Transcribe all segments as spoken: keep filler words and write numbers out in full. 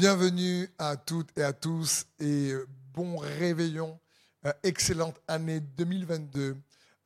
Bienvenue à toutes et à tous et bon réveillon, euh, excellente année deux mille vingt-deux.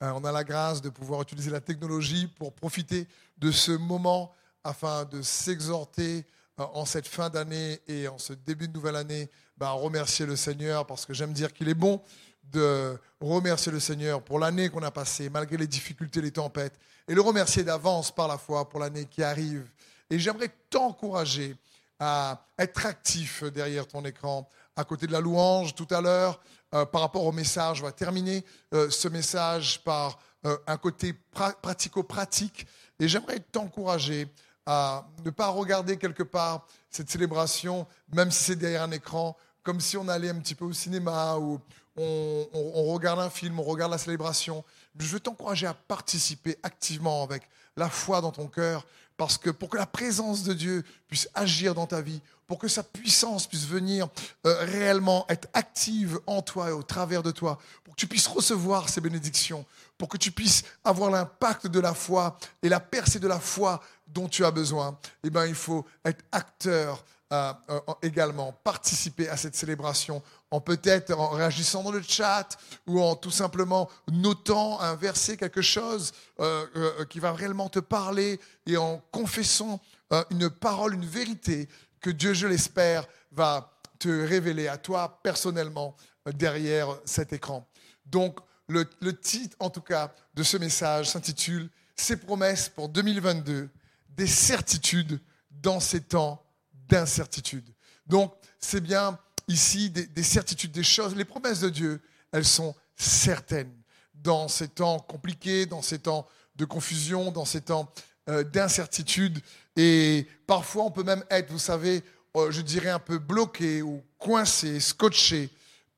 Euh, on a la grâce de pouvoir utiliser la technologie pour profiter de ce moment afin de s'exhorter euh, en cette fin d'année et en ce début de nouvelle année, ben, remercier le Seigneur parce que j'aime dire qu'il est bon de remercier le Seigneur pour l'année qu'on a passée malgré les difficultés, les tempêtes et le remercier d'avance par la foi pour l'année qui arrive. Et j'aimerais t'encourager à être actif derrière ton écran, à côté de la louange tout à l'heure, euh, par rapport au message. On va terminer euh, ce message par euh, un côté pra- pratico-pratique. Et j'aimerais t'encourager à ne pas regarder quelque part cette célébration, même si c'est derrière un écran, comme si on allait un petit peu au cinéma ou on, on, on regarde un film, on regarde la célébration. Je veux t'encourager à participer activement avec la foi dans ton cœur, parce que pour que la présence de Dieu puisse agir dans ta vie, pour que sa puissance puisse venir euh, réellement être active en toi et au travers de toi, pour que tu puisses recevoir ces bénédictions, pour que tu puisses avoir l'impact de la foi et la percée de la foi dont tu as besoin, eh bien, il faut être acteur euh, euh, également, participer à cette célébration, en peut-être en réagissant dans le chat ou en tout simplement notant un verset, quelque chose euh, euh, qui va réellement te parler et en confessant euh, une parole, une vérité que Dieu, je l'espère, va te révéler à toi personnellement euh, derrière cet écran. Donc le, le titre en tout cas de ce message s'intitule « Ces promesses pour deux mille vingt-deux, des certitudes dans ces temps d'incertitude ». Donc c'est bien... Ici, des, des certitudes, des choses, les promesses de Dieu, elles sont certaines. Dans ces temps compliqués, dans ces temps de confusion, dans ces temps euh, d'incertitude, et parfois on peut même être, vous savez, euh, je dirais un peu bloqué ou coincé, scotché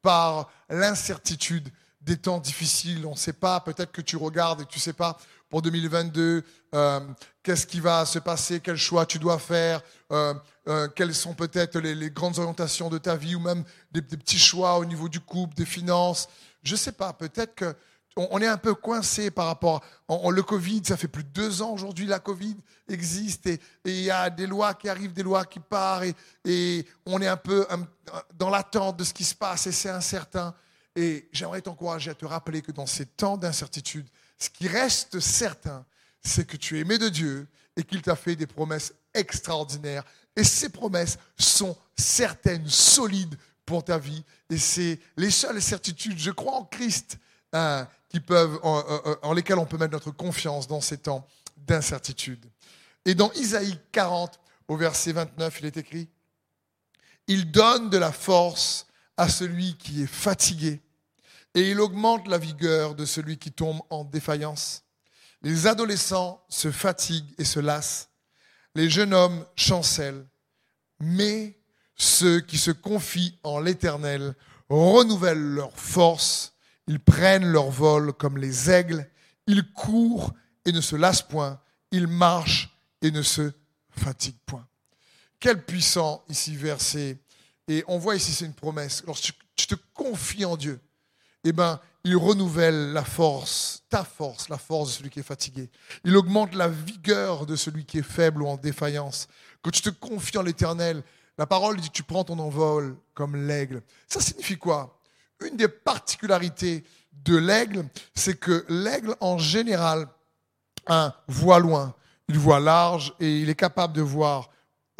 par l'incertitude des temps difficiles. On ne sait pas, peut-être que tu regardes et tu ne sais pas pour deux mille vingt-deux, euh, qu'est-ce qui va se passer, quel choix tu dois faire, euh, euh, quelles sont peut-être les, les grandes orientations de ta vie ou même des, des petits choix au niveau du couple, des finances. Je ne sais pas, peut-être qu'on on est un peu coincé par rapport à le Covid. Ça fait plus de deux ans aujourd'hui, la Covid existe et il y a des lois qui arrivent, des lois qui partent et, et on est un peu un, dans l'attente de ce qui se passe et c'est incertain. Et j'aimerais t'encourager à te rappeler que dans ces temps d'incertitude, ce qui reste certain, c'est que tu es aimé de Dieu et qu'il t'a fait des promesses extraordinaires. Et ces promesses sont certaines, solides pour ta vie. Et c'est les seules certitudes, je crois en Christ, hein, qui peuvent, en, en, en lesquelles on peut mettre notre confiance dans ces temps d'incertitude. Et dans Isaïe quarante, au verset vingt-neuf, il est écrit « Il donne de la force à celui qui est fatigué. » Et il augmente la vigueur de celui qui tombe en défaillance. Les adolescents se fatiguent et se lassent. Les jeunes hommes chancellent. Mais ceux qui se confient en l'Éternel renouvellent leur force. Ils prennent leur vol comme les aigles. Ils courent et ne se lassent point. Ils marchent et ne se fatiguent point. Quel puissant ici verset. Et on voit ici, c'est une promesse. Lorsque tu te confies en Dieu, eh bien, il renouvelle la force, ta force, la force de celui qui est fatigué. Il augmente la vigueur de celui qui est faible ou en défaillance. Quand tu te confies en l'Éternel, la parole dit « tu prends ton envol comme l'aigle ». Ça signifie quoi ? Une des particularités de l'aigle, c'est que l'aigle, en général, un, voit loin, il voit large et il est capable de voir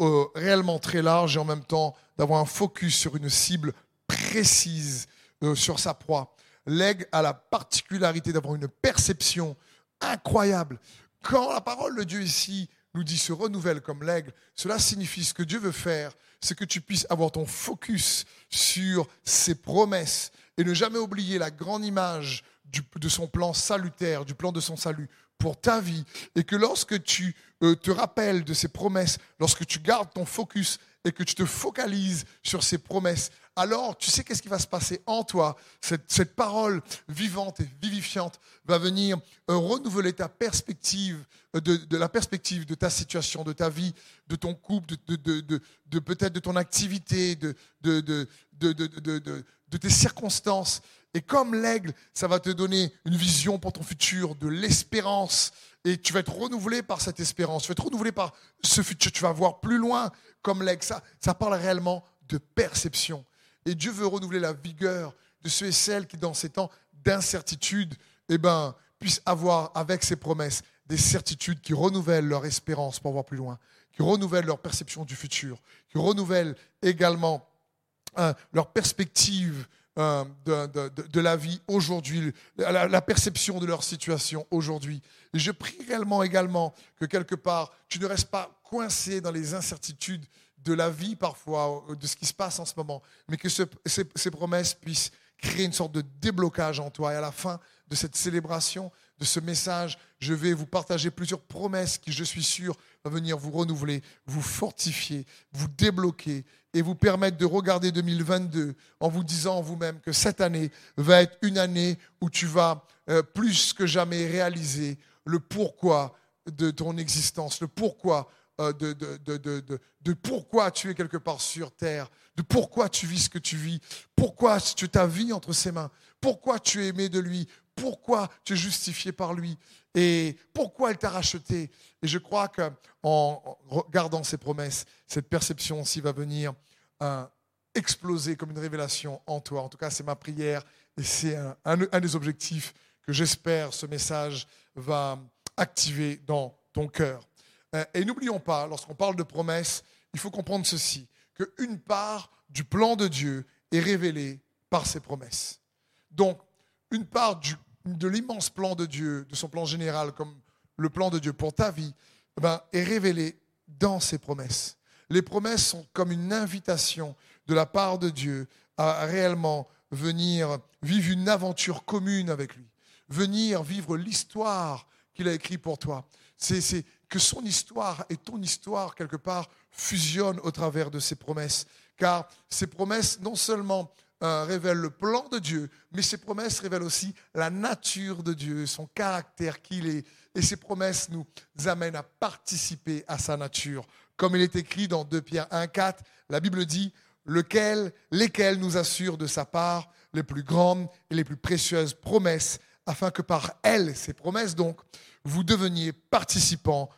euh, réellement très large et en même temps d'avoir un focus sur une cible précise euh, sur sa proie. L'aigle a la particularité d'avoir une perception incroyable. Quand la parole de Dieu ici nous dit « se renouvelle comme l'aigle », cela signifie ce que Dieu veut faire, c'est que tu puisses avoir ton focus sur ses promesses et ne jamais oublier la grande image du, de son plan salutaire, du plan de son salut pour ta vie. Et que lorsque tu euh, te rappelles de ses promesses, lorsque tu gardes ton focus et que tu te focalises sur ses promesses, alors tu sais qu'est-ce qui va se passer en toi. Cette, cette parole vivante et vivifiante va venir euh, renouveler ta perspective, euh, de, de la perspective de ta situation, de ta vie, de ton couple, de, de, de, de, de peut-être de ton activité, de, de, de, de, de, de, de, de tes circonstances. Et comme l'aigle, ça va te donner une vision pour ton futur, de l'espérance. Et tu vas être renouvelé par cette espérance. Tu vas être renouvelé par ce futur. Tu vas voir plus loin comme l'aigle. Ça, ça parle réellement de perception. Et Dieu veut renouveler la vigueur de ceux et celles qui, dans ces temps d'incertitude, eh ben, puissent avoir avec ses promesses des certitudes qui renouvellent leur espérance pour voir plus loin, qui renouvellent leur perception du futur, qui renouvellent également hein, leur perspective euh, de, de, de, de la vie aujourd'hui, la, la perception de leur situation aujourd'hui. Et je prie réellement également que quelque part, tu ne restes pas coincé dans les incertitudes de la vie parfois, de ce qui se passe en ce moment, mais que ce, ces, ces promesses puissent créer une sorte de déblocage en toi. Et à la fin de cette célébration, de ce message, je vais vous partager plusieurs promesses qui, je suis sûr, vont venir vous renouveler, vous fortifier, vous débloquer et vous permettre de regarder deux mille vingt-deux en vous disant en vous-même que cette année va être une année où tu vas euh, plus que jamais réaliser le pourquoi de ton existence, le pourquoi euh, de, de, de, de, de, de pourquoi tu es quelque part sur Terre, de pourquoi tu vis ce que tu vis, pourquoi tu as ta vie entre ses mains, pourquoi tu es aimé de lui, pourquoi tu es justifié par lui et pourquoi elle t'a racheté. Et je crois qu'en regardant ces promesses, cette perception aussi va venir euh, exploser comme une révélation en toi. En tout cas, c'est ma prière et c'est un, un, un des objectifs que j'espère ce message va activer dans ton cœur. Euh, et n'oublions pas, lorsqu'on parle de promesses, il faut comprendre ceci, qu'une part du plan de Dieu est révélée par ses promesses. Donc, une part du de l'immense plan de Dieu, de son plan général, comme le plan de Dieu pour ta vie, eh ben, est révélé dans ses promesses. Les promesses sont comme une invitation de la part de Dieu à réellement venir vivre une aventure commune avec lui, venir vivre l'histoire qu'il a écrite pour toi. C'est, c'est que son histoire et ton histoire, quelque part, fusionnent au travers de ses promesses, car ces promesses, non seulement Euh, révèle le plan de Dieu, mais ses promesses révèlent aussi la nature de Dieu, son caractère qu'il est. Et ses promesses nous amènent à participer à sa nature. Comme il est écrit dans deux Pierre un, quatre, la Bible dit « Lequel, lesquels nous assurent de sa part les plus grandes et les plus précieuses promesses, afin que par elles, ces promesses donc, vous deveniez participants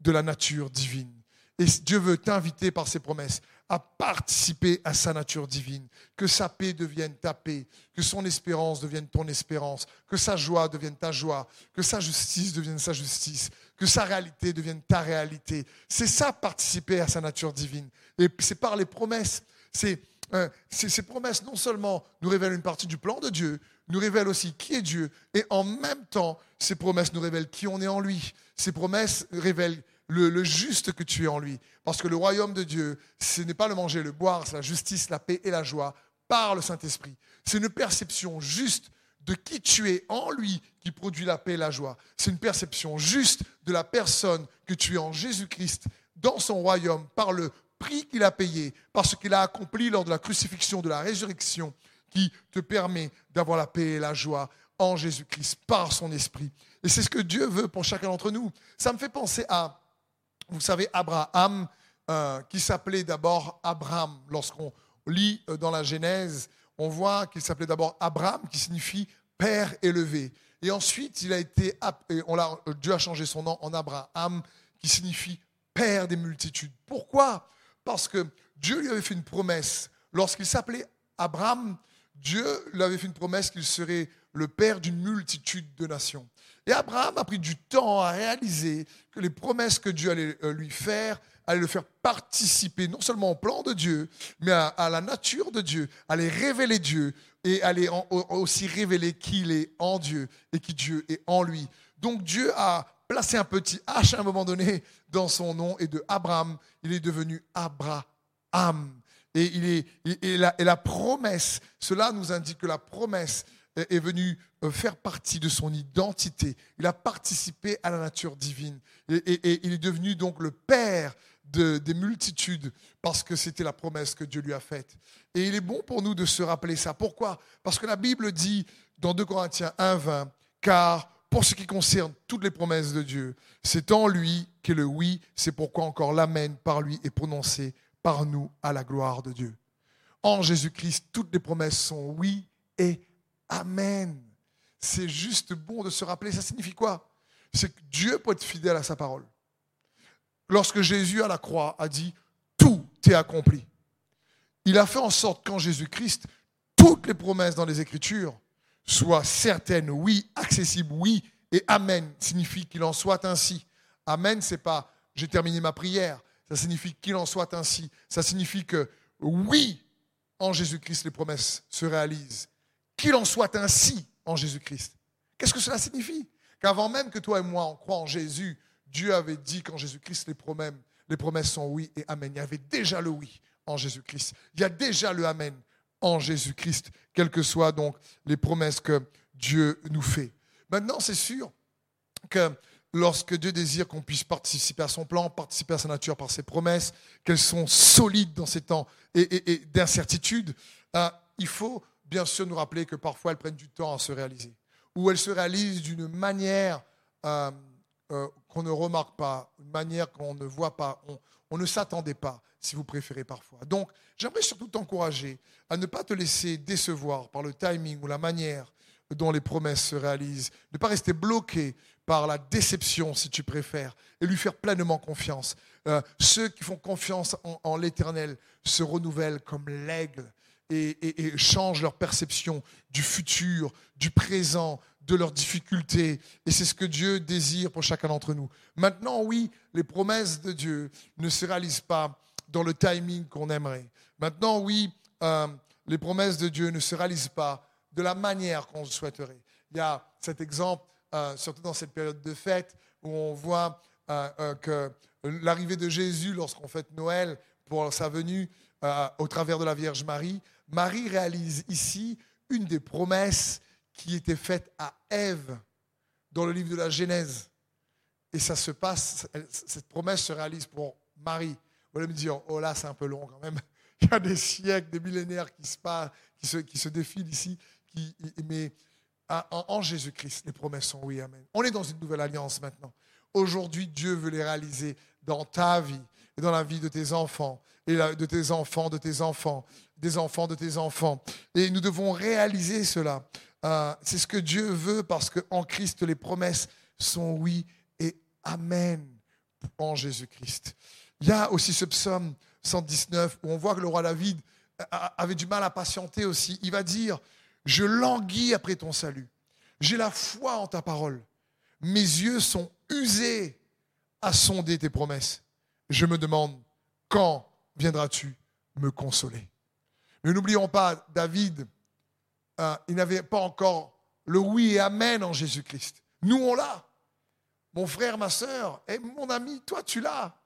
de la nature divine. » Et Dieu veut t'inviter par ses promesses à participer à sa nature divine, que sa paix devienne ta paix, que son espérance devienne ton espérance, que sa joie devienne ta joie, que sa justice devienne sa justice, que sa réalité devienne ta réalité. C'est ça, participer à sa nature divine. Et c'est par les promesses. C'est, euh, c'est, ces promesses, non seulement nous révèlent une partie du plan de Dieu, nous révèlent aussi qui est Dieu, et en même temps, ces promesses nous révèlent qui on est en lui. Ces promesses révèlent Le, le juste que tu es en lui. Parce que le royaume de Dieu, ce n'est pas le manger, le boire, c'est la justice, la paix et la joie par le Saint-Esprit. C'est une perception juste de qui tu es en lui qui produit la paix et la joie. C'est une perception juste de la personne que tu es en Jésus-Christ dans son royaume par le prix qu'il a payé, par ce qu'il a accompli lors de la crucifixion, de la résurrection, qui te permet d'avoir la paix et la joie en Jésus-Christ par son esprit. Et c'est ce que Dieu veut pour chacun d'entre nous. Ça me fait penser à Vous savez, Abraham, euh, qui s'appelait d'abord Abram. Lorsqu'on lit dans la Genèse, on voit qu'il s'appelait d'abord Abram, qui signifie « père élevé ». Et ensuite, il a été, on l'a, Dieu a changé son nom en Abraham, qui signifie « père des multitudes ». Pourquoi ? Parce que Dieu lui avait fait une promesse. Lorsqu'il s'appelait Abram, Dieu lui avait fait une promesse qu'il serait le père d'une multitude de nations. Et Abraham a pris du temps à réaliser que les promesses que Dieu allait lui faire, allait le faire participer non seulement au plan de Dieu, mais à, à la nature de Dieu, allait révéler Dieu et allait en, aussi révéler qu'il est en Dieu et qui Dieu est en lui. Donc Dieu a placé un petit H à un moment donné dans son nom et de Abraham, il est devenu Abraham. Et, il est, et, la, et la promesse, cela nous indique que la promesse est venu faire partie de son identité. Il a participé à la nature divine. Et, et, et il est devenu donc le père de, des multitudes parce que c'était la promesse que Dieu lui a faite. Et il est bon pour nous de se rappeler ça. Pourquoi ? Parce que la Bible dit dans deux Corinthiens un, vingt, « Car pour ce qui concerne toutes les promesses de Dieu, c'est en lui qu'est le oui, c'est pourquoi encore l'amen par lui est prononcé par nous à la gloire de Dieu. » En Jésus-Christ, toutes les promesses sont oui et Amen. C'est juste bon de se rappeler. Ça signifie quoi? C'est que Dieu peut être fidèle à sa parole. Lorsque Jésus à la croix a dit « Tout est accompli », il a fait en sorte qu'en Jésus-Christ, toutes les promesses dans les Écritures soient certaines, oui, accessibles, oui, et Amen signifie qu'il en soit ainsi. Amen, c'est pas « J'ai terminé ma prière », ça signifie qu'il en soit ainsi. Ça signifie que oui, en Jésus-Christ, les promesses se réalisent. Qu'il en soit ainsi en Jésus-Christ. Qu'est-ce que cela signifie? Qu'avant même que toi et moi, on croit en Jésus, Dieu avait dit qu'en Jésus-Christ, les promesses, les promesses sont oui et Amen. Il y avait déjà le oui en Jésus-Christ. Il y a déjà le Amen en Jésus-Christ, quelles que soient donc les promesses que Dieu nous fait. Maintenant, c'est sûr que lorsque Dieu désire qu'on puisse participer à son plan, participer à sa nature par ses promesses, qu'elles sont solides dans ces temps et, et, et d'incertitude, euh, il faut bien sûr nous rappeler que parfois elles prennent du temps à se réaliser, ou elles se réalisent d'une manière euh, euh, qu'on ne remarque pas, une manière qu'on ne voit pas, on, on ne s'attendait pas, si vous préférez parfois. Donc, j'aimerais surtout t'encourager à ne pas te laisser décevoir par le timing ou la manière dont les promesses se réalisent, ne pas rester bloqué par la déception, si tu préfères, et lui faire pleinement confiance. Euh, ceux qui font confiance en, en l'Éternel se renouvellent comme l'aigle et, et, et changent leur perception du futur, du présent, de leurs difficultés. Et c'est ce que Dieu désire pour chacun d'entre nous. Maintenant, oui, les promesses de Dieu ne se réalisent pas dans le timing qu'on aimerait. Maintenant, oui, euh, les promesses de Dieu ne se réalisent pas de la manière qu'on souhaiterait. Il y a cet exemple, euh, surtout dans cette période de fête, où on voit euh, euh, que l'arrivée de Jésus, lorsqu'on fête Noël, pour sa venue euh, au travers de la Vierge Marie, Marie réalise ici une des promesses qui était faite à Ève dans le livre de la Genèse. Et ça se passe, cette promesse se réalise pour Marie. Vous allez me dire, oh là, c'est un peu long quand même. Il y a des siècles, des millénaires qui se, passent, qui se, qui se défilent ici. Mais en Jésus-Christ, les promesses sont oui, Amen. On est dans une nouvelle alliance maintenant. Aujourd'hui, Dieu veut les réaliser dans ta vie et dans la vie de tes enfants, et de tes enfants, de tes enfants, des enfants de tes enfants. Et nous devons réaliser cela. C'est ce que Dieu veut parce qu'en Christ, les promesses sont oui et Amen en Jésus-Christ. Il y a aussi ce psaume cent dix-neuf où on voit que le roi David avait du mal à patienter aussi. Il va dire... Je languis après ton salut. J'ai la foi en ta parole. Mes yeux sont usés à sonder tes promesses. Je me demande, quand viendras-tu me consoler? Mais n'oublions pas, David, euh, il n'avait pas encore le oui et Amen en Jésus-Christ. Nous, on l'a. Mon frère, ma sœur, et mon ami, toi, tu l'as.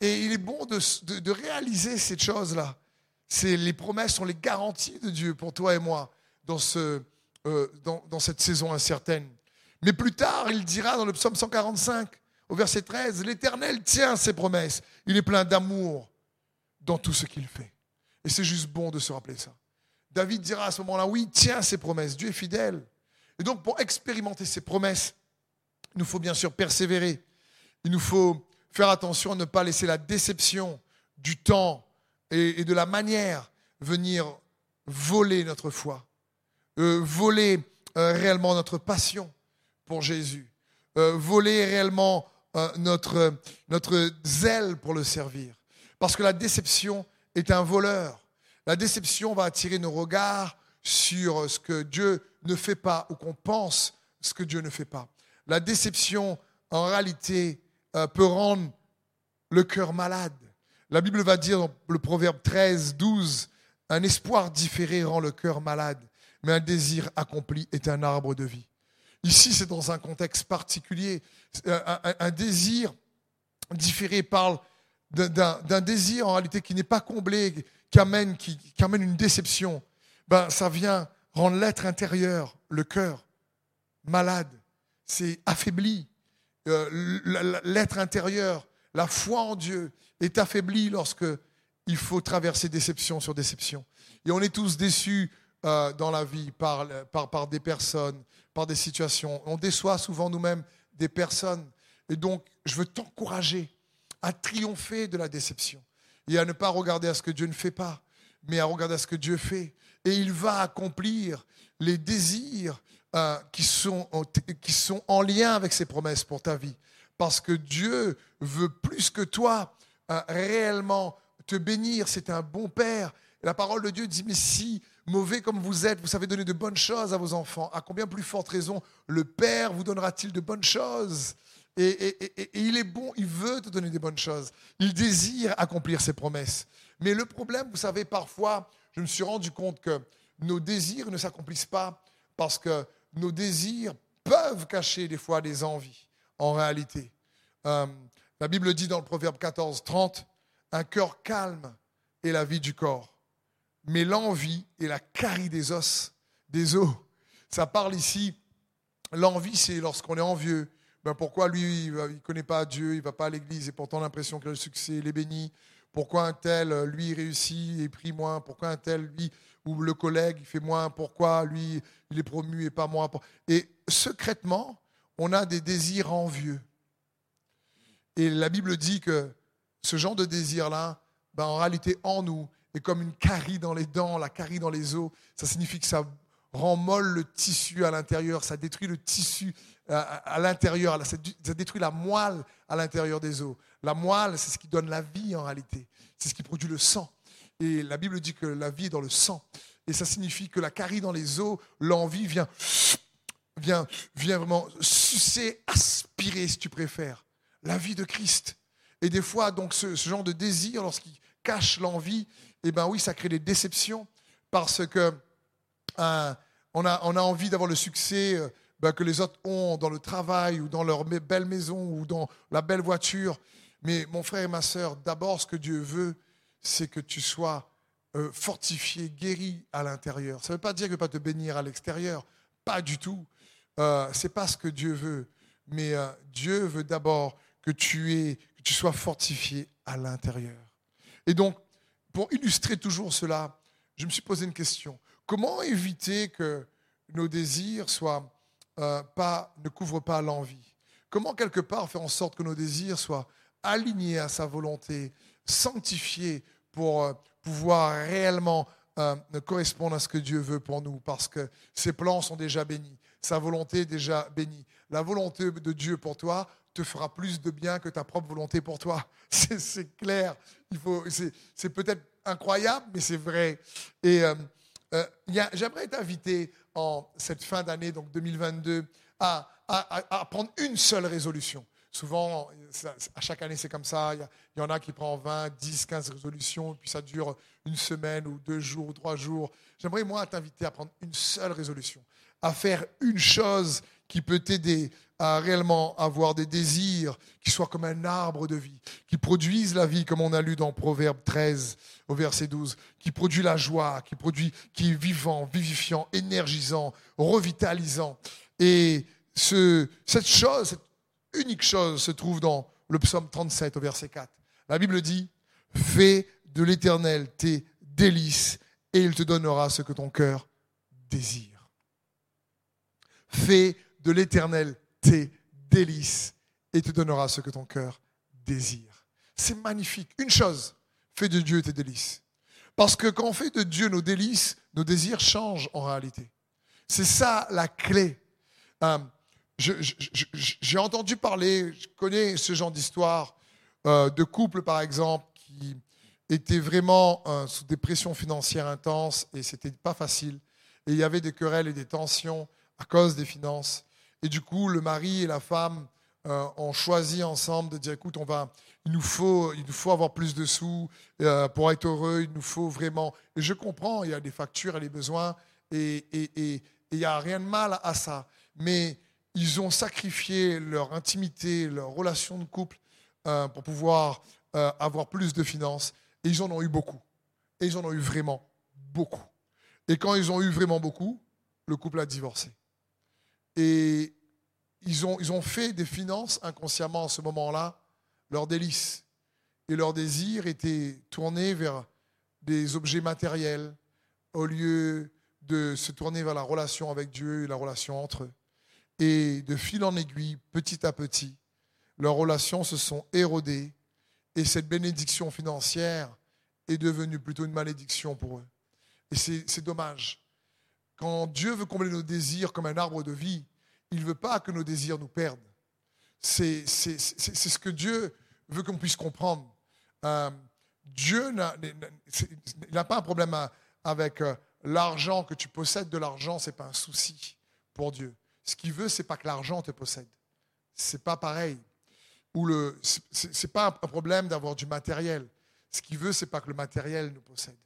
Et il est bon de, de, de réaliser cette chose-là. C'est, les promesses sont les garanties de Dieu pour toi et moi. Dans, ce, euh, dans, dans cette saison incertaine. Mais plus tard, il dira dans le psaume cent quarante-cinq, au verset treize, « L'Éternel tient ses promesses, il est plein d'amour dans tout ce qu'il fait. » Et c'est juste bon de se rappeler ça. David dira à ce moment-là, « Oui, tient ses promesses, Dieu est fidèle. » Et donc, pour expérimenter ses promesses, il nous faut bien sûr persévérer. Il nous faut faire attention à ne pas laisser la déception du temps et, et de la manière venir voler notre foi. Euh, voler euh, réellement notre passion pour Jésus, euh, voler réellement euh, notre, notre zèle pour le servir. Parce que la déception est un voleur. La déception va attirer nos regards sur ce que Dieu ne fait pas ou qu'on pense ce que Dieu ne fait pas. La déception, en réalité, euh, peut rendre le cœur malade. La Bible va dire dans le Proverbe treize, douze, « Un espoir différé rend le cœur malade. » Mais un désir accompli est un arbre de vie. » Ici, c'est dans un contexte particulier. Un, un, un désir différé parle d'un, d'un désir en réalité qui n'est pas comblé, qui amène, qui, qui amène une déception. Ben, ça vient rendre l'être intérieur, le cœur, malade. C'est affaibli. Euh, l'être intérieur, la foi en Dieu est affaiblie lorsque il faut traverser déception sur déception. Et on est tous déçus Euh, dans la vie, par, par, par des personnes, par des situations. On déçoit souvent nous-mêmes des personnes. Et donc, je veux t'encourager à triompher de la déception et à ne pas regarder à ce que Dieu ne fait pas, mais à regarder ce que Dieu fait. Et il va accomplir les désirs euh, qui, sont, qui sont en lien avec ses promesses pour ta vie. Parce que Dieu veut plus que toi euh, réellement te bénir. C'est un bon père. Et la parole de Dieu dit, mais si mauvais comme vous êtes, vous savez donner de bonnes choses à vos enfants, à combien plus forte raison le Père vous donnera-t-il de bonnes choses ? Et, et, et, et il est bon, il veut te donner des bonnes choses. Il désire accomplir ses promesses. Mais le problème, vous savez, parfois, je me suis rendu compte que nos désirs ne s'accomplissent pas parce que nos désirs peuvent cacher des fois des envies, en réalité. Euh, la Bible dit dans le Proverbe quatorze, trente, « Un cœur calme est la vie du corps, mais l'envie est la carie des os, des os. » Ça parle ici, l'envie, c'est lorsqu'on est envieux. Ben pourquoi lui, il ne connaît pas Dieu, il ne va pas à l'église et pourtant l'impression qu'il a le succès, il est béni. Pourquoi un tel, lui, réussit et prie moins? Pourquoi un tel, lui, ou le collègue, il fait moins? Pourquoi lui, il est promu et pas moi? Et secrètement, on a des désirs envieux. Et la Bible dit que ce genre de désir-là, ben en réalité, en nous, est comme une carie dans les dents, la carie dans les os. Ça signifie que ça rend molle le tissu à l'intérieur, ça détruit le tissu à l'intérieur, ça détruit la moelle à l'intérieur des os. La moelle, c'est ce qui donne la vie en réalité, c'est ce qui produit le sang. Et la Bible dit que la vie est dans le sang. Et ça signifie que la carie dans les os, l'envie vient, vient, vient vraiment sucer, aspirer, si tu préfères, la vie de Christ. Et des fois, donc, ce, ce genre de désir, lorsqu'il cache l'envie, eh ben oui, ça crée des déceptions parce que euh, on a, on a envie d'avoir le succès euh, Ben, que les autres ont dans le travail ou dans leur belle maison ou dans la belle voiture. Mais mon frère et ma sœur, d'abord, ce que Dieu veut, c'est que tu sois euh, fortifié, guéri à l'intérieur. Ça ne veut pas dire qu'il ne veut pas te bénir à l'extérieur. Pas du tout. Euh, ce n'est pas ce que Dieu veut. Mais euh, Dieu veut d'abord que tu aies, que tu sois fortifié à l'intérieur. Et donc, pour illustrer toujours cela, je me suis posé une question. Comment éviter que nos désirs soient... Euh, pas, ne couvre pas l'envie. Comment quelque part faire en sorte que nos désirs soient alignés à sa volonté, sanctifiés pour euh, pouvoir réellement euh, correspondre à ce que Dieu veut pour nous, parce que ses plans sont déjà bénis, sa volonté est déjà bénie. La volonté de Dieu pour toi te fera plus de bien que ta propre volonté pour toi. C'est, c'est clair. Il faut, c'est, c'est peut-être incroyable, mais c'est vrai. Et euh, euh, y a, j'aimerais t'inviter en cette fin d'année, donc deux mille vingt-deux, à, à, à prendre une seule résolution. Souvent, ça, à chaque année, c'est comme ça. Il y, y en a qui prend vingt, dix, quinze résolutions, puis ça dure une semaine ou deux jours ou trois jours. J'aimerais, moi, t'inviter à prendre une seule résolution, à faire une chose qui peut t'aider à réellement avoir des désirs qui soient comme un arbre de vie, qui produisent la vie, comme on a lu dans Proverbe treize, au verset douze, qui produit la joie, qui produit, qui est vivant, vivifiant, énergisant, revitalisant. Et ce, cette chose, cette unique chose se trouve dans le psaume trente-sept, au verset quatre. La Bible dit, « Fais de l'Éternel tes délices, et il te donnera ce que ton cœur désire. » Fais de l'Éternel tes délices et te donnera ce que ton cœur désire. C'est magnifique. Une chose, fais de Dieu tes délices. Parce que quand on fait de Dieu nos délices, nos désirs changent en réalité. C'est ça la clé. Euh, je, je, je, j'ai entendu parler, je connais ce genre d'histoire euh, de couples par exemple qui étaient vraiment euh, sous des pressions financières intenses et c'était pas facile. Et il y avait des querelles et des tensions à cause des finances. Et du coup, le mari et la femme euh, ont choisi ensemble de dire, écoute, on va, il nous faut, il nous faut avoir plus de sous euh, pour être heureux, il nous faut vraiment. Et je comprends, il y a des factures, il y a des besoins, et, et, et, et il n'y a rien de mal à ça. Mais ils ont sacrifié leur intimité, leur relation de couple euh, pour pouvoir euh, avoir plus de finances. Et ils en ont eu beaucoup. Et ils en ont eu vraiment beaucoup. Et quand ils ont eu vraiment beaucoup, le couple a divorcé. Et ils ont, ils ont fait des finances inconsciemment à ce moment-là, leur délice. Et leur désir était tourné vers des objets matériels au lieu de se tourner vers la relation avec Dieu et la relation entre eux. Et de fil en aiguille, petit à petit, leurs relations se sont érodées et cette bénédiction financière est devenue plutôt une malédiction pour eux. Et c'est, c'est dommage. Quand Dieu veut combler nos désirs comme un arbre de vie, il ne veut pas que nos désirs nous perdent. C'est, c'est, c'est, c'est ce que Dieu veut qu'on puisse comprendre. Euh, Dieu n'a, n'a pas un problème avec l'argent que tu possèdes. De l'argent, ce n'est pas un souci pour Dieu. Ce qu'il veut, ce n'est pas que l'argent te possède. Ce n'est pas pareil. Ou le, c'est, c'est pas un problème d'avoir du matériel. Ce qu'il veut, c'est pas que le matériel nous possède.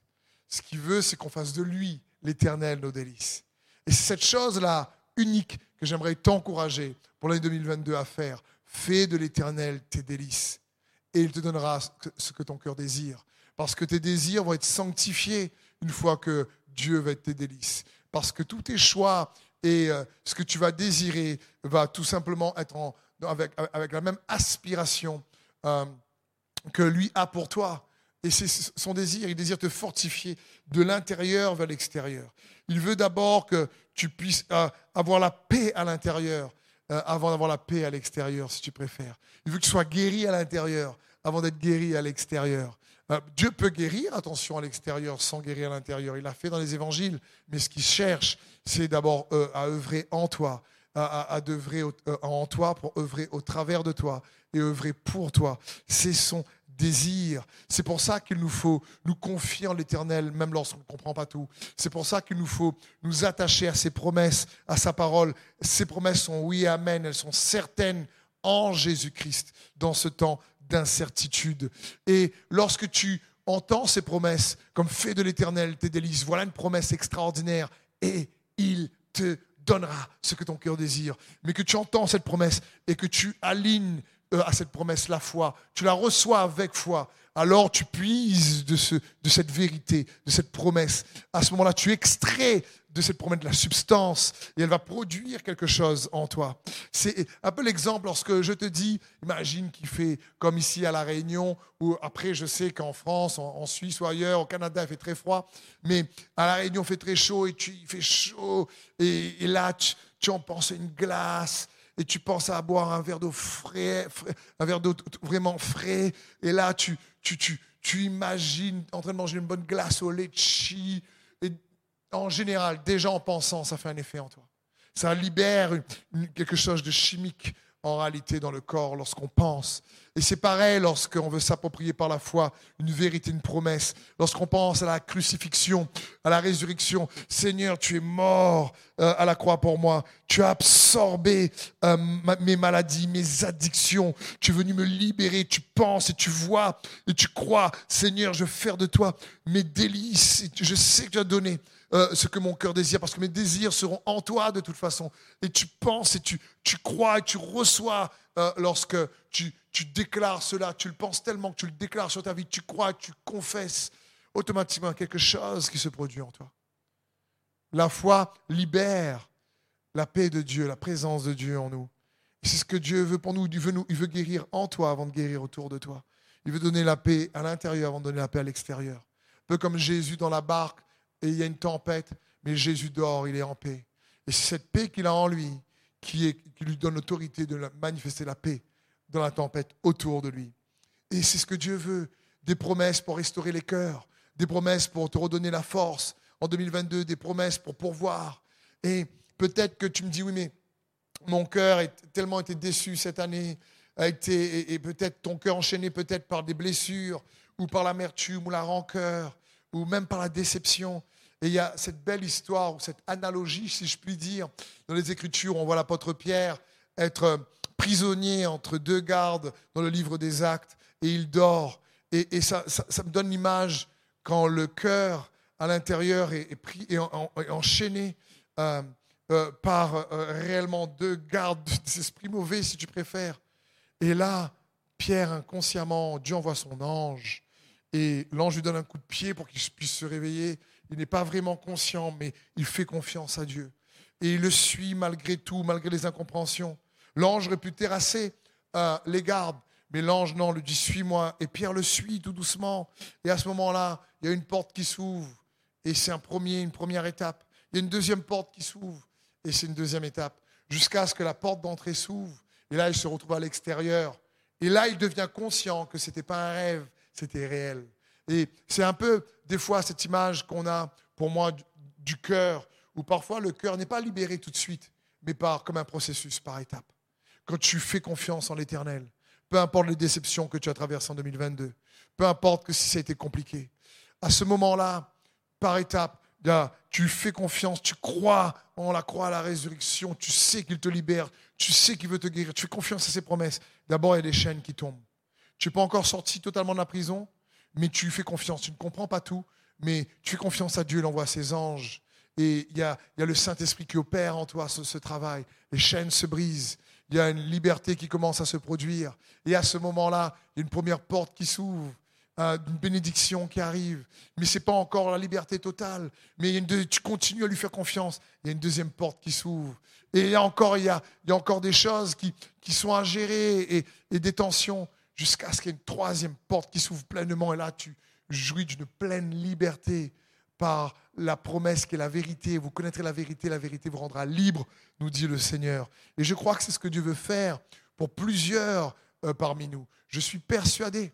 Ce qu'il veut, c'est qu'on fasse de lui, l'Éternel, nos délices. Et c'est cette chose-là unique que j'aimerais t'encourager pour l'année deux mille vingt-deux à faire. Fais de l'Éternel tes délices et il te donnera ce que ton cœur désire. Parce que tes désirs vont être sanctifiés une fois que Dieu va être tes délices. Parce que tous tes choix et ce que tu vas désirer va tout simplement être en Avec, avec la même aspiration euh, que lui a pour toi. Et c'est son désir, il désire te fortifier de l'intérieur vers l'extérieur. Il veut d'abord que tu puisses euh, avoir la paix à l'intérieur euh, avant d'avoir la paix à l'extérieur, si tu préfères. Il veut que tu sois guéri à l'intérieur avant d'être guéri à l'extérieur. Euh, Dieu peut guérir, attention, à l'extérieur sans guérir à l'intérieur. Il l'a fait dans les évangiles, mais ce qu'il cherche, c'est d'abord euh, à œuvrer en toi. À, à, à d'œuvrer au, euh, en toi, pour œuvrer au travers de toi et œuvrer pour toi. C'est son désir. C'est pour ça qu'il nous faut nous confier en l'Éternel, même lorsqu'on ne comprend pas tout. C'est pour ça qu'il nous faut nous attacher à ses promesses, à sa parole. Ses promesses sont oui et amen. Elles sont certaines en Jésus-Christ, dans ce temps d'incertitude. Et lorsque tu entends ces promesses, comme fais de l'Éternel tes délices, voilà une promesse extraordinaire, et il te donnera ce que ton cœur désire, mais que tu entends cette promesse et que tu alignes à cette promesse la foi, tu la reçois avec foi, alors tu puises de, ce, de cette vérité, de cette promesse. À ce moment-là, tu extrais de cette promesse de la substance et elle va produire quelque chose en toi. C'est un peu l'exemple lorsque je te dis, imagine qu'il fait comme ici à La Réunion, ou après je sais qu'en France, en, en Suisse ou ailleurs, au Canada, il fait très froid, mais à La Réunion, il fait très chaud et tu, il fait chaud et, et là, tu, tu en penses à une glace. Et tu penses à boire un verre d'eau frais, frais, un verre d'eau vraiment frais. Et là, tu, tu, tu, tu imagines en train de manger une bonne glace au litchi. Et en général, déjà en pensant, ça fait un effet en toi. Ça libère quelque chose de chimique en réalité dans le corps lorsqu'on pense. Et c'est pareil lorsqu'on veut s'approprier par la foi une vérité, une promesse. Lorsqu'on pense à la crucifixion, à la résurrection. Seigneur, tu es mort euh, à la croix pour moi. Tu as absorbé euh, ma, mes maladies, mes addictions. Tu es venu me libérer. Tu penses et tu vois et tu crois. Seigneur, je veux faire de toi mes délices. Je sais que tu as donné Euh, ce que mon cœur désire, parce que mes désirs seront en toi de toute façon. Et tu penses et tu, tu crois et tu reçois euh, lorsque tu, tu déclares cela. Tu le penses tellement que tu le déclares sur ta vie. Tu crois, tu confesses automatiquement quelque chose qui se produit en toi. La foi libère la paix de Dieu, la présence de Dieu en nous. Et c'est ce que Dieu veut pour nous. Il veut, nous. Il veut guérir en toi avant de guérir autour de toi. Il veut donner la paix à l'intérieur avant de donner la paix à l'extérieur. Un peu comme Jésus dans la barque, et il y a une tempête, mais Jésus dort, il est en paix. Et c'est cette paix qu'il a en lui qui, est, qui lui donne l'autorité de manifester la paix dans la tempête autour de lui. Et c'est ce que Dieu veut, des promesses pour restaurer les cœurs, des promesses pour te redonner la force en deux mille vingt-deux, des promesses pour pourvoir. Et peut-être que tu me dis, oui, mais mon cœur a tellement été déçu cette année, a été, et, et peut-être ton cœur enchaîné peut-être par des blessures ou par l'amertume ou la rancœur ou même par la déception. Et il y a cette belle histoire, cette analogie, si je puis dire, dans les Écritures, on voit l'apôtre Pierre être prisonnier entre deux gardes dans le livre des Actes, et il dort. Et, et ça, ça, ça me donne l'image quand le cœur à l'intérieur est, est, pris, est, en, est enchaîné euh, euh, par euh, réellement deux gardes, des esprits mauvais, si tu préfères. Et là, Pierre, inconsciemment, Dieu envoie son ange, et l'ange lui donne un coup de pied pour qu'il puisse se réveiller. Il n'est pas vraiment conscient, mais il fait confiance à Dieu. Et il le suit malgré tout, malgré les incompréhensions. L'ange aurait pu terrasser euh, les gardes, mais l'ange, non, lui dit « suis-moi ». Et Pierre le suit tout doucement. Et à ce moment-là, il y a une porte qui s'ouvre. Et c'est un premier, une première étape. Il y a une deuxième porte qui s'ouvre. Et c'est une deuxième étape. Jusqu'à ce que la porte d'entrée s'ouvre. Et là, il se retrouve à l'extérieur. Et là, il devient conscient que ce n'était pas un rêve. C'était réel. Et c'est un peu, des fois, cette image qu'on a, pour moi, du cœur, où parfois le cœur n'est pas libéré tout de suite, mais par, comme un processus, par étapes. Quand tu fais confiance en l'Éternel, peu importe les déceptions que tu as traversées en deux mille vingt-deux, peu importe que si ça a été compliqué, à ce moment-là, par étapes, tu fais confiance, tu crois en la croix à la résurrection, tu sais qu'il te libère, tu sais qu'il veut te guérir, tu fais confiance à ses promesses. D'abord, il y a des chaînes qui tombent. Tu n'es pas encore sorti totalement de la prison, mais tu fais confiance. Tu ne comprends pas tout, mais tu fais confiance à Dieu, il envoie ses anges. Et il y a, il y a le Saint-Esprit qui opère en toi ce, ce travail. Les chaînes se brisent. Il y a une liberté qui commence à se produire. Et à ce moment-là, il y a une première porte qui s'ouvre, une bénédiction qui arrive. Mais ce n'est pas encore la liberté totale. Mais il y a une deux, tu continues à lui faire confiance. Il y a une deuxième porte qui s'ouvre. Et encore, il y a, il y a encore des choses qui, qui sont à gérer et, et des tensions jusqu'à ce qu'il y ait une troisième porte qui s'ouvre pleinement. Et là, tu jouis d'une pleine liberté par la promesse qui est la vérité. Vous connaîtrez la vérité, la vérité vous rendra libre, nous dit le Seigneur. Et je crois que c'est ce que Dieu veut faire pour plusieurs euh, parmi nous. Je suis persuadé,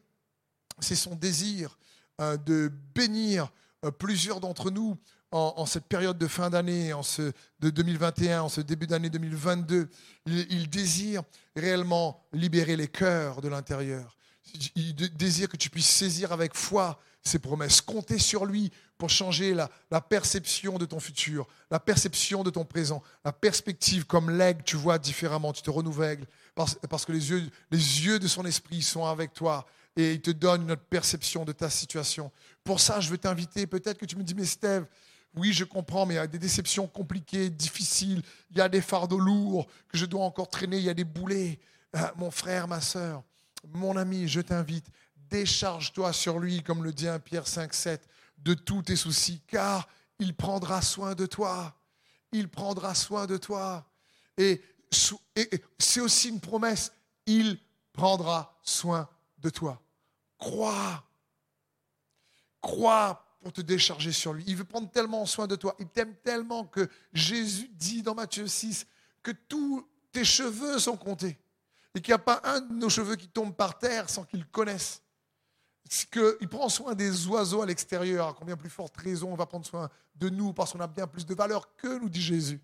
c'est son désir euh, de bénir euh, plusieurs d'entre nous en, en cette période de fin d'année, en ce, de deux mille vingt et un, en ce début d'année deux mille vingt-deux. Il, il désire réellement libérer les cœurs de l'intérieur. Il désire que tu puisses saisir avec foi ses promesses, compter sur lui pour changer la, la perception de ton futur, la perception de ton présent, la perspective comme l'aigle, tu vois différemment, tu te renouvelles parce, parce que les yeux, les yeux de son esprit sont avec toi et il te donne une autre perception de ta situation. Pour ça, je veux t'inviter, peut-être que tu me dis, mais Steve, oui, je comprends, mais il y a des déceptions compliquées, difficiles, il y a des fardeaux lourds que je dois encore traîner, il y a des boulets, euh, mon frère, ma sœur. Mon ami, je t'invite, décharge-toi sur lui, comme le dit Pierre cinq, sept, de tous tes soucis, car il prendra soin de toi. Il prendra soin de toi. Et, et c'est aussi une promesse, il prendra soin de toi. Crois. Crois pour te décharger sur lui. Il veut prendre tellement soin de toi. Il t'aime tellement que Jésus dit dans Matthieu six que tous tes cheveux sont comptés. Et qu'il n'y a pas un de nos cheveux qui tombe par terre sans qu'il connaisse. Il prend soin des oiseaux à l'extérieur. À combien plus forte raison on va prendre soin de nous parce qu'on a bien plus de valeur que nous, dit Jésus.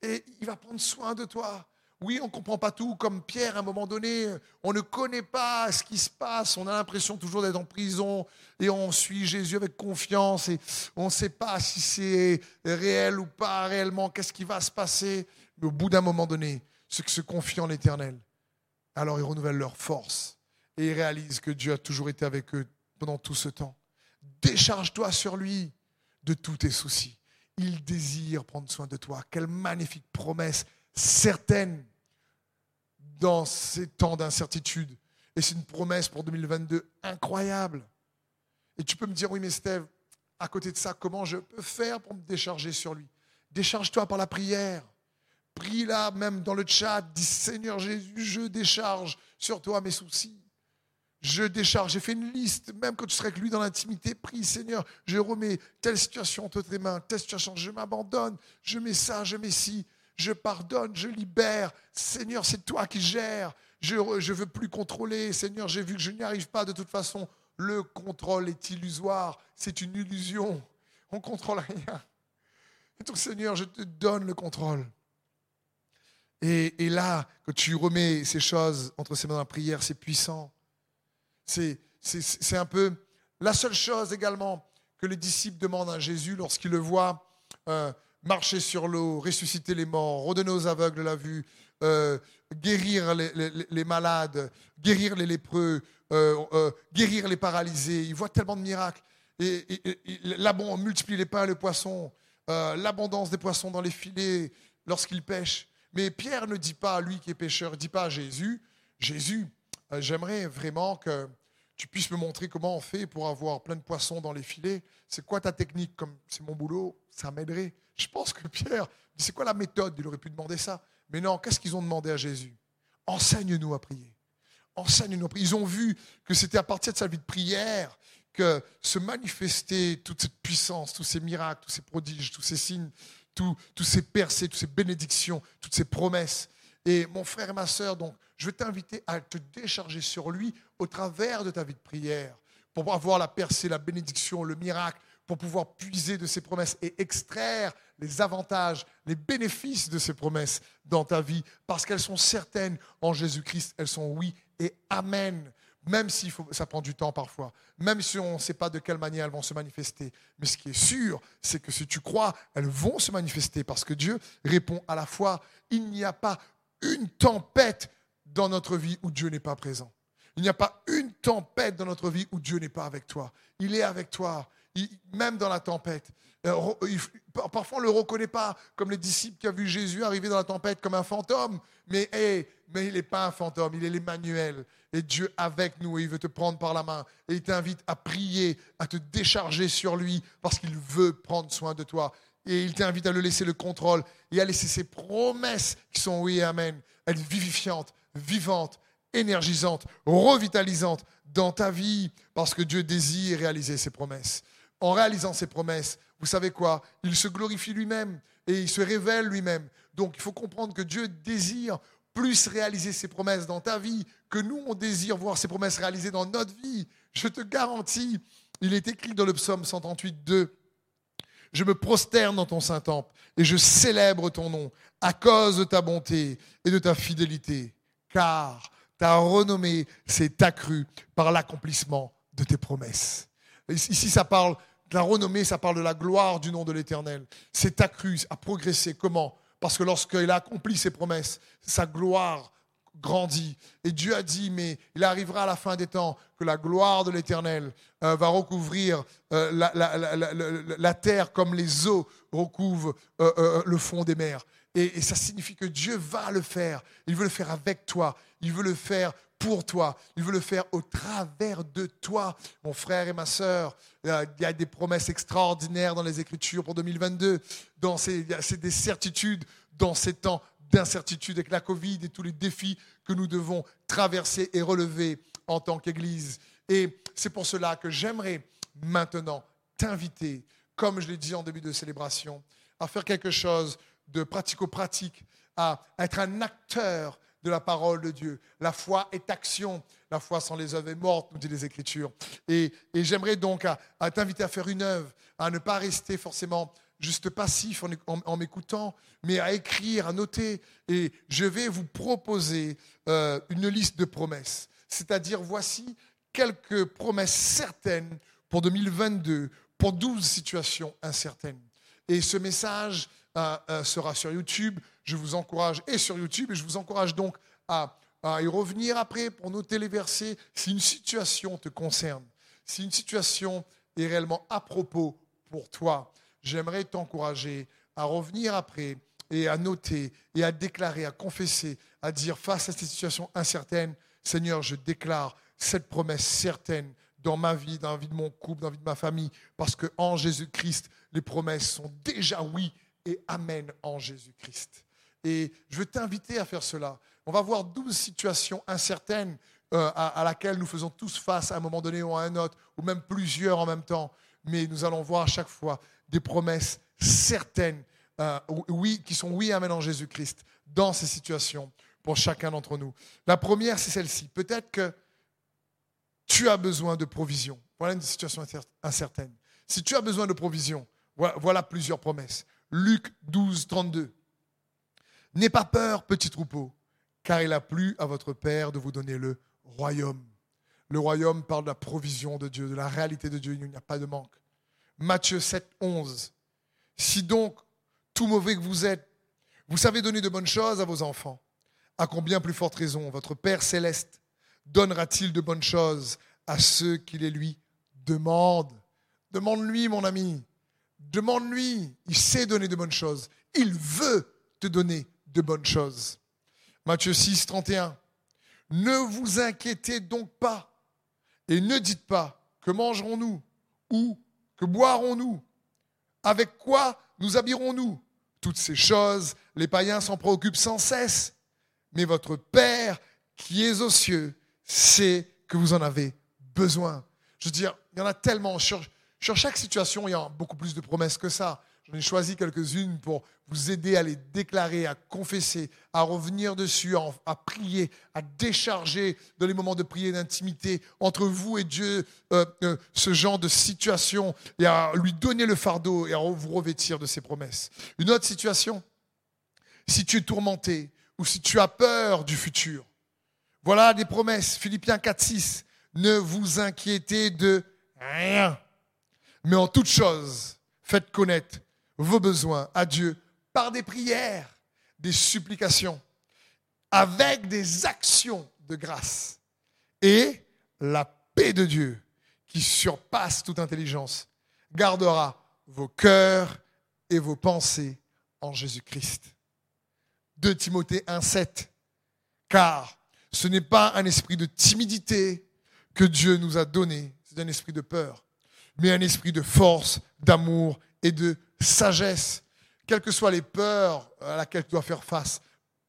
Et il va prendre soin de toi. Oui, on ne comprend pas tout. Comme Pierre, à un moment donné, on ne connaît pas ce qui se passe. On a l'impression toujours d'être en prison et on suit Jésus avec confiance. Et on ne sait pas si c'est réel ou pas réellement. Qu'est-ce qui va se passer? Mais au bout d'un moment donné, ceux qui se confient en l'Éternel, alors ils renouvellent leur force et ils réalisent que Dieu a toujours été avec eux pendant tout ce temps. Décharge-toi sur lui de tous tes soucis. Il désire prendre soin de toi. Quelle magnifique promesse certaine dans ces temps d'incertitude. Et c'est une promesse pour deux mille vingt-deux incroyable. Et tu peux me dire, oui mais Steve, à côté de ça, comment je peux faire pour me décharger sur lui? Décharge-toi par la prière. Prie là, même dans le chat, dis Seigneur Jésus, je décharge sur toi mes soucis. Je décharge, j'ai fait une liste, même quand tu serais avec lui dans l'intimité, prie Seigneur, je remets telle situation entre tes mains, telle situation, je m'abandonne, je mets ça, je mets ci, je pardonne, je libère. Seigneur, c'est toi qui gères, je ne veux plus contrôler. Seigneur, j'ai vu que je n'y arrive pas de toute façon. Le contrôle est illusoire, c'est une illusion, on ne contrôle rien. Et donc Seigneur, je te donne le contrôle. Et, et là, quand tu remets ces choses entre ses mains dans la prière, c'est puissant. C'est, c'est, c'est un peu la seule chose également que les disciples demandent à Jésus lorsqu'ils le voient euh, marcher sur l'eau, ressusciter les morts, redonner aux aveugles la vue, euh, guérir les, les, les malades, guérir les lépreux, euh, euh, guérir les paralysés. Ils voient tellement de miracles. Et, et, et là, on multiplie les pains et les poissons, euh, l'abondance des poissons dans les filets lorsqu'ils pêchent. Mais Pierre ne dit pas, lui qui est pécheur, ne dit pas à Jésus, « Jésus, euh, j'aimerais vraiment que tu puisses me montrer comment on fait pour avoir plein de poissons dans les filets. C'est quoi ta technique? Comme c'est mon boulot, ça m'aiderait. » Je pense que Pierre, c'est quoi la méthode? Il aurait pu demander ça. Mais non, qu'est-ce qu'ils ont demandé à Jésus? « Enseigne-nous à prier. Enseigne-nous à prier. » Ils ont vu que c'était à partir de sa vie de prière que se manifestait toute cette puissance, tous ces miracles, tous ces prodiges, tous ces signes, Tous, tous ces percées, toutes ces bénédictions, toutes ces promesses. Et mon frère et ma sœur, donc, je vais t'inviter à te décharger sur lui au travers de ta vie de prière. pour avoir la percée, la bénédiction, le miracle, pour pouvoir puiser de ses promesses et extraire les avantages, les bénéfices de ses promesses dans ta vie, parce qu'elles sont certaines en Jésus-Christ, elles sont oui et amen. Même si ça prend du temps parfois, même si on ne sait pas de quelle manière elles vont se manifester. Mais ce qui est sûr, c'est que si tu crois, elles vont se manifester parce que Dieu répond à la fois. Il n'y a pas une tempête dans notre vie où Dieu n'est pas présent. Il n'y a pas une tempête dans notre vie où Dieu n'est pas avec toi. Il est avec toi, même dans la tempête. Parfois, on ne le reconnaît pas, comme les disciples qui ont vu Jésus arriver dans la tempête comme un fantôme. Mais, hey, mais il n'est pas un fantôme, il est l'Emmanuel. Et Dieu avec nous, et il veut te prendre par la main. Et il t'invite à prier, à te décharger sur lui, parce qu'il veut prendre soin de toi. Et il t'invite à le laisser le contrôle, et à laisser ses promesses qui sont oui et amen, être vivifiantes, vivantes, énergisantes, revitalisantes dans ta vie, parce que Dieu désire réaliser ses promesses. En réalisant ses promesses, vous savez quoi? Il se glorifie lui-même et il se révèle lui-même. Donc, il faut comprendre que Dieu désire plus réaliser ses promesses dans ta vie que nous, on désire voir ses promesses réalisées dans notre vie. Je te garantis, il est écrit dans le psaume cent trente-huit, deux. « Je me prosterne dans ton Saint-Temple et je célèbre ton nom à cause de ta bonté et de ta fidélité, car ta renommée s'est accrue par l'accomplissement de tes promesses. » Ici, ça parle de la renommée, ça parle de la gloire du nom de l'Éternel. C'est accru, a progressé. Comment? Parce que lorsqu'il a accompli ses promesses, sa gloire grandit. Et Dieu a dit, mais il arrivera à la fin des temps que la gloire de l'Éternel euh, va recouvrir euh, la, la, la, la, la, la terre comme les eaux recouvrent euh, euh, le fond des mers. Et, et ça signifie que Dieu va le faire. Il veut le faire avec toi. Il veut le faire pour toi. Il veut le faire au travers de toi. Mon frère et ma sœur, il y a des promesses extraordinaires dans les Écritures pour deux mille vingt-deux. Dans ces, c'est des certitudes dans ces temps d'incertitude avec la Covid et tous les défis que nous devons traverser et relever en tant qu'Église. Et c'est pour cela que j'aimerais maintenant t'inviter, comme je l'ai dit en début de célébration, à faire quelque chose de pratico-pratique, à être un acteur de la parole de Dieu. La foi est action. La foi sans les œuvres est morte, nous dit les Écritures. Et, et j'aimerais donc à, à t'inviter à faire une œuvre, à ne pas rester forcément juste passif en, en, en m'écoutant, mais à écrire, à noter. Et je vais vous proposer euh, une liste de promesses. C'est-à-dire, voici quelques promesses certaines pour deux mille vingt-deux, pour douze situations incertaines. Et ce message euh, euh, sera sur YouTube. Je vous encourage, et sur YouTube, et je vous encourage donc à, à y revenir après pour noter les versets si une situation te concerne, si une situation est réellement à propos pour toi. J'aimerais t'encourager à revenir après et à noter et à déclarer, à confesser, à dire face à cette situation incertaine, Seigneur, je déclare cette promesse certaine dans ma vie, dans la vie de mon couple, dans la vie de ma famille, parce qu'en Jésus-Christ, les promesses sont déjà oui et amen en Jésus-Christ. Et je veux t'inviter à faire cela. On va voir douze situations incertaines euh, à, à laquelle nous faisons tous face à un moment donné ou à un autre, ou même plusieurs en même temps. Mais nous allons voir à chaque fois des promesses certaines, euh, oui, qui sont oui, amen en Jésus-Christ, dans ces situations, pour chacun d'entre nous. La première, c'est celle-ci. Peut-être que tu as besoin de provision. Voilà une situation incertaine. Si tu as besoin de provision, voilà, voilà plusieurs promesses. Luc douze, trente-deux. « N'aie pas peur, petit troupeau, car il a plu à votre Père de vous donner le royaume. » Le royaume parle de la provision de Dieu, de la réalité de Dieu, il n'y a pas de manque. Matthieu sept, onze. « Si donc, tout mauvais que vous êtes, vous savez donner de bonnes choses à vos enfants, à combien plus forte raison votre Père céleste donnera-t-il de bonnes choses à ceux qui les lui demandent ?» Demande-lui, mon ami. Demande-lui, il sait donner de bonnes choses. Il veut te donner de bonnes choses. Matthieu six, trente et un. « Ne vous inquiétez donc pas et ne dites pas que mangerons-nous ou que boirons-nous. Avec quoi nous habillerons-nous? Toutes ces choses, les païens s'en préoccupent sans cesse. Mais votre Père qui est aux cieux sait que vous en avez besoin. » Je veux dire, il y en a tellement. Sur chaque situation, il y a beaucoup plus de promesses que ça. J'en ai choisi quelques-unes pour vous aider à les déclarer, à confesser, à revenir dessus, à, à prier, à décharger dans les moments de prière d'intimité entre vous et Dieu euh, euh, ce genre de situation et à lui donner le fardeau et à vous revêtir de ses promesses. Une autre situation, si tu es tourmenté ou si tu as peur du futur, voilà des promesses. Philippiens quatre six, ne vous inquiétez de rien, mais en toute chose, faites connaître vos besoins à Dieu par des prières, des supplications, avec des actions de grâce. Et la paix de Dieu, qui surpasse toute intelligence, gardera vos cœurs et vos pensées en Jésus-Christ. deux Timothée un sept, car ce n'est pas un esprit de timidité que Dieu nous a donné, c'est un esprit de peur, mais un esprit de force, d'amour et de sagesse. Quelles que soient les peurs à laquelle tu dois faire face,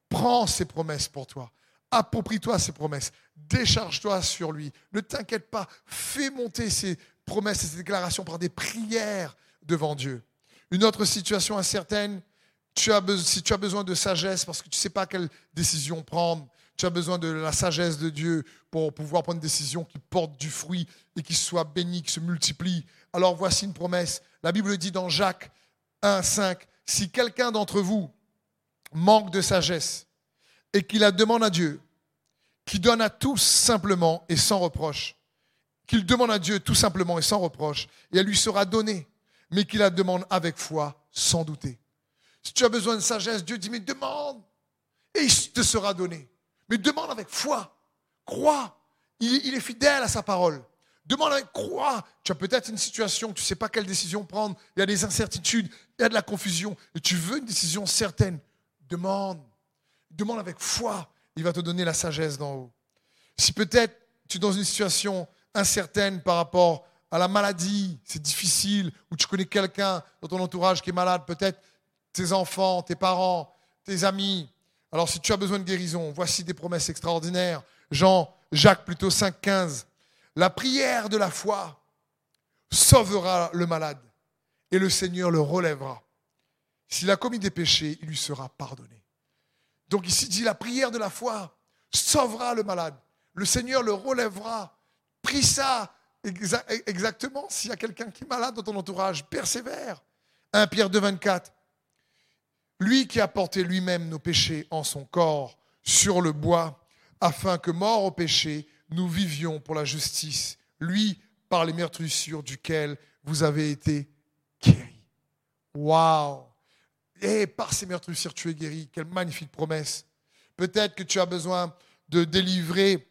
prends ses promesses pour toi. Approprie-toi ses promesses. Décharge-toi sur lui. Ne t'inquiète pas. Fais monter ses promesses et ses déclarations par des prières devant Dieu. Une autre situation incertaine, tu as besoin, si tu as besoin de sagesse parce que tu ne sais pas quelle décision prendre, tu as besoin de la sagesse de Dieu pour pouvoir prendre une décision qui porte du fruit et qui soit bénie, qui se multiplie. Alors voici une promesse. La Bible dit dans Jacques un cinq, « Si quelqu'un d'entre vous manque de sagesse et qu'il la demande à Dieu, qu'il donne à tous simplement et sans reproche, qu'il demande à Dieu tout simplement et sans reproche, et elle lui sera donnée, mais qu'il la demande avec foi, sans douter. » Si tu as besoin de sagesse, Dieu dit « Mais demande et il te sera donné. » Mais demande avec foi, crois, il, il est fidèle à sa parole. Demande avec croix. Tu as peut-être une situation, tu ne sais pas quelle décision prendre, il y a des incertitudes, il y a de la confusion, et tu veux une décision certaine. Demande, demande avec foi, il va te donner la sagesse d'en haut. Si peut-être tu es dans une situation incertaine par rapport à la maladie, c'est difficile, ou tu connais quelqu'un dans ton entourage qui est malade, peut-être tes enfants, tes parents, tes amis. Alors si tu as besoin de guérison, voici des promesses extraordinaires. Jean, Jacques plutôt cinq quinze. La prière de la foi sauvera le malade et le Seigneur le relèvera. S'il a commis des péchés, il lui sera pardonné. Donc ici dit la prière de la foi sauvera le malade. Le Seigneur le relèvera. Prie ça exa- exactement. S'il y a quelqu'un qui est malade dans ton entourage, persévère. un Pierre deux vingt-quatre. Lui qui a porté lui-même nos péchés en son corps sur le bois, afin que morts au péché, nous vivions pour la justice. Lui, par les meurtrissures duquel vous avez été guéri. Waouh! Et par ces meurtrissures, tu es guéri. Quelle magnifique promesse! Peut-être que tu as besoin de délivrer,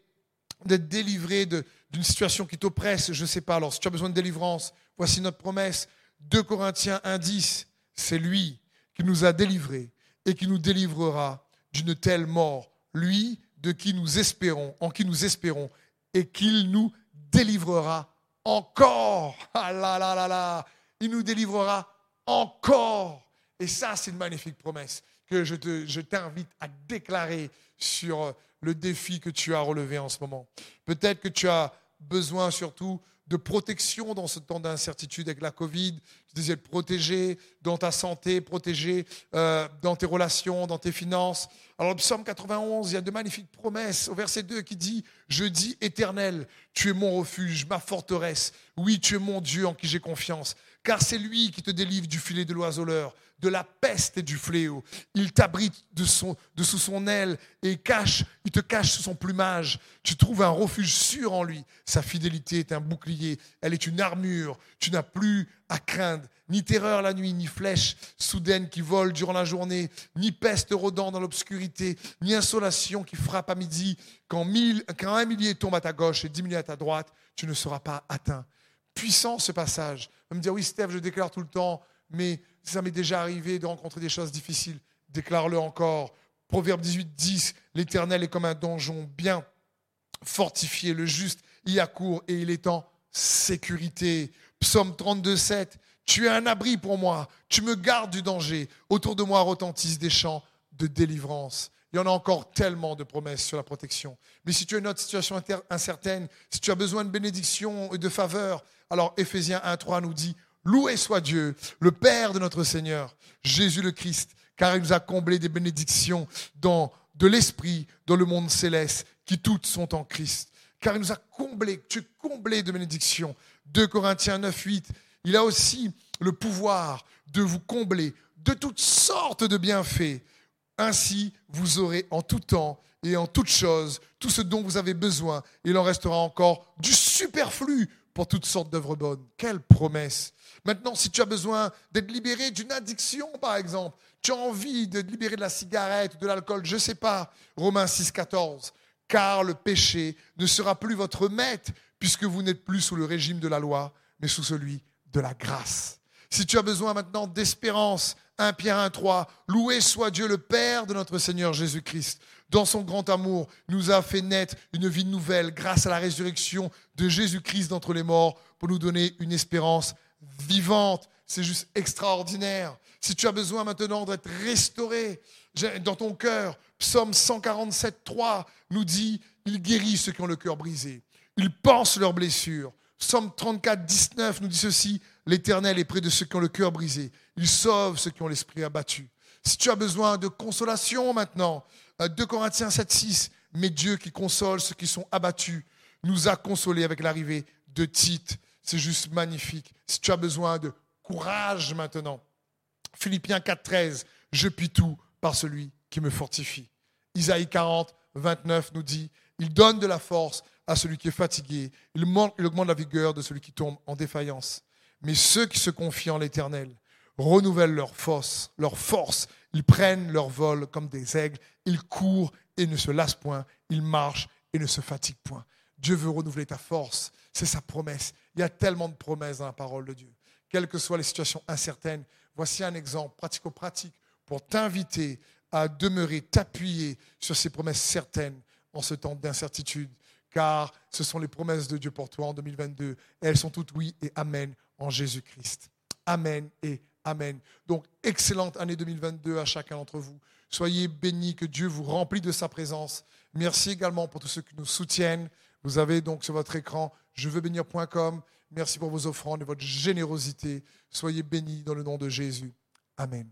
d'être délivré de, d'une situation qui t'oppresse. Je ne sais pas. Alors, si tu as besoin de délivrance, voici notre promesse. deux Corinthiens un dix, c'est lui qui nous a délivrés et qui nous délivrera d'une telle mort. Lui, de qui nous espérons, en qui nous espérons, et qu'il nous délivrera encore. Ah là là là là, il nous délivrera encore. Et ça, c'est une magnifique promesse que je, te, je t'invite à déclarer sur le défi que tu as relevé en ce moment. Peut-être que tu as besoin surtout de protection dans ce temps d'incertitude avec la Covid. Tu disais protéger dans ta santé, protéger euh, dans tes relations, dans tes finances. Alors, le psaume quatre-vingt-onze, il y a de magnifiques promesses au verset deux qui dit « Je dis éternel, tu es mon refuge, ma forteresse. Oui, tu es mon Dieu en qui j'ai confiance. Car c'est lui qui te délivre du filet de l'oiseleur, de la peste et du fléau. Il t'abrite de, son, de sous son aile et cache, il te cache sous son plumage. Tu trouves un refuge sûr en lui. Sa fidélité est un bouclier, elle est une armure. Tu n'as plus à craindre, ni terreur la nuit, ni flèche soudaine qui vole durant la journée, ni peste rôdant dans l'obscurité, ni insolation qui frappe à midi. Quand, mille, quand un millier tombe à ta gauche et dix milliers à ta droite, tu ne seras pas atteint. » Puissant ce passage. On va me dire, oui Steph, je déclare tout le temps, mais ça m'est déjà arrivé de rencontrer des choses difficiles. Déclare-le encore. Proverbe dix-huit dix, l'Éternel est comme un donjon bien fortifié, le juste y accourt et il est en sécurité. Psaume trente-deux sept, tu es un abri pour moi, tu me gardes du danger. Autour de moi retentissent des chants de délivrance. Il y en a encore tellement de promesses sur la protection. Mais si tu as une autre situation inter- incertaine, si tu as besoin de bénédiction et de faveur, alors Éphésiens un trois nous dit Loué soit Dieu, le Père de notre Seigneur, Jésus le Christ, car il nous a comblés des bénédictions dans, de l'Esprit dans le monde céleste, qui toutes sont en Christ. Car il nous a comblés, tu es comblé de bénédictions. deux Corinthiens neuf, huit, il a aussi le pouvoir de vous combler de toutes sortes de bienfaits. Ainsi, vous aurez en tout temps et en toute chose tout ce dont vous avez besoin. Il en restera encore du superflu pour toutes sortes d'œuvres bonnes. Quelle promesse! Maintenant, si tu as besoin d'être libéré d'une addiction, par exemple, tu as envie de te libérer de la cigarette, de l'alcool, je ne sais pas. Romains six, quatorze. Car le péché ne sera plus votre maître, puisque vous n'êtes plus sous le régime de la loi, mais sous celui de la grâce. Si tu as besoin maintenant d'espérance, un Pierre un, trois, loué soit Dieu le Père de notre Seigneur Jésus-Christ. Dans son grand amour, nous a fait naître une vie nouvelle grâce à la résurrection de Jésus-Christ d'entre les morts pour nous donner une espérance vivante. C'est juste extraordinaire. Si tu as besoin maintenant d'être restauré dans ton cœur, Psaume cent quarante-sept, trois nous dit « Il guérit ceux qui ont le cœur brisé. Il panse leurs blessures. » Psaume trente-quatre, dix-neuf nous dit ceci. « L'Éternel est près de ceux qui ont le cœur brisé. Il sauve ceux qui ont l'esprit abattu. » Si tu as besoin de consolation maintenant, deux Corinthiens sept, six, « Mais Dieu qui console ceux qui sont abattus nous a consolés avec l'arrivée de Tite. » C'est juste magnifique. Si tu as besoin de courage maintenant, Philippiens quatre, treize, « Je puis tout par celui qui me fortifie. » Isaïe quarante, vingt-neuf nous dit « Il donne de la force à celui qui est fatigué. Il augmente la vigueur de celui qui tombe en défaillance. Mais ceux qui se confient en l'Éternel renouvellent leur force, leur force. Ils prennent leur vol comme des aigles. Ils courent et ne se lassent point. Ils marchent et ne se fatiguent point. » Dieu veut renouveler ta force. C'est sa promesse. Il y a tellement de promesses dans la parole de Dieu. Quelles que soient les situations incertaines, voici un exemple pratico-pratique pour t'inviter à demeurer, t'appuyer sur ces promesses certaines en ce temps d'incertitude, car ce sont les promesses de Dieu pour toi en deux mille vingt-deux. Et elles sont toutes oui et amen en Jésus-Christ. Amen et amen. Donc, excellente année deux mille vingt-deux à chacun d'entre vous. Soyez bénis, que Dieu vous remplisse de sa présence. Merci également pour tous ceux qui nous soutiennent. Vous avez donc sur votre écran je veux bénir point com. Merci pour vos offrandes et votre générosité. Soyez bénis dans le nom de Jésus. Amen.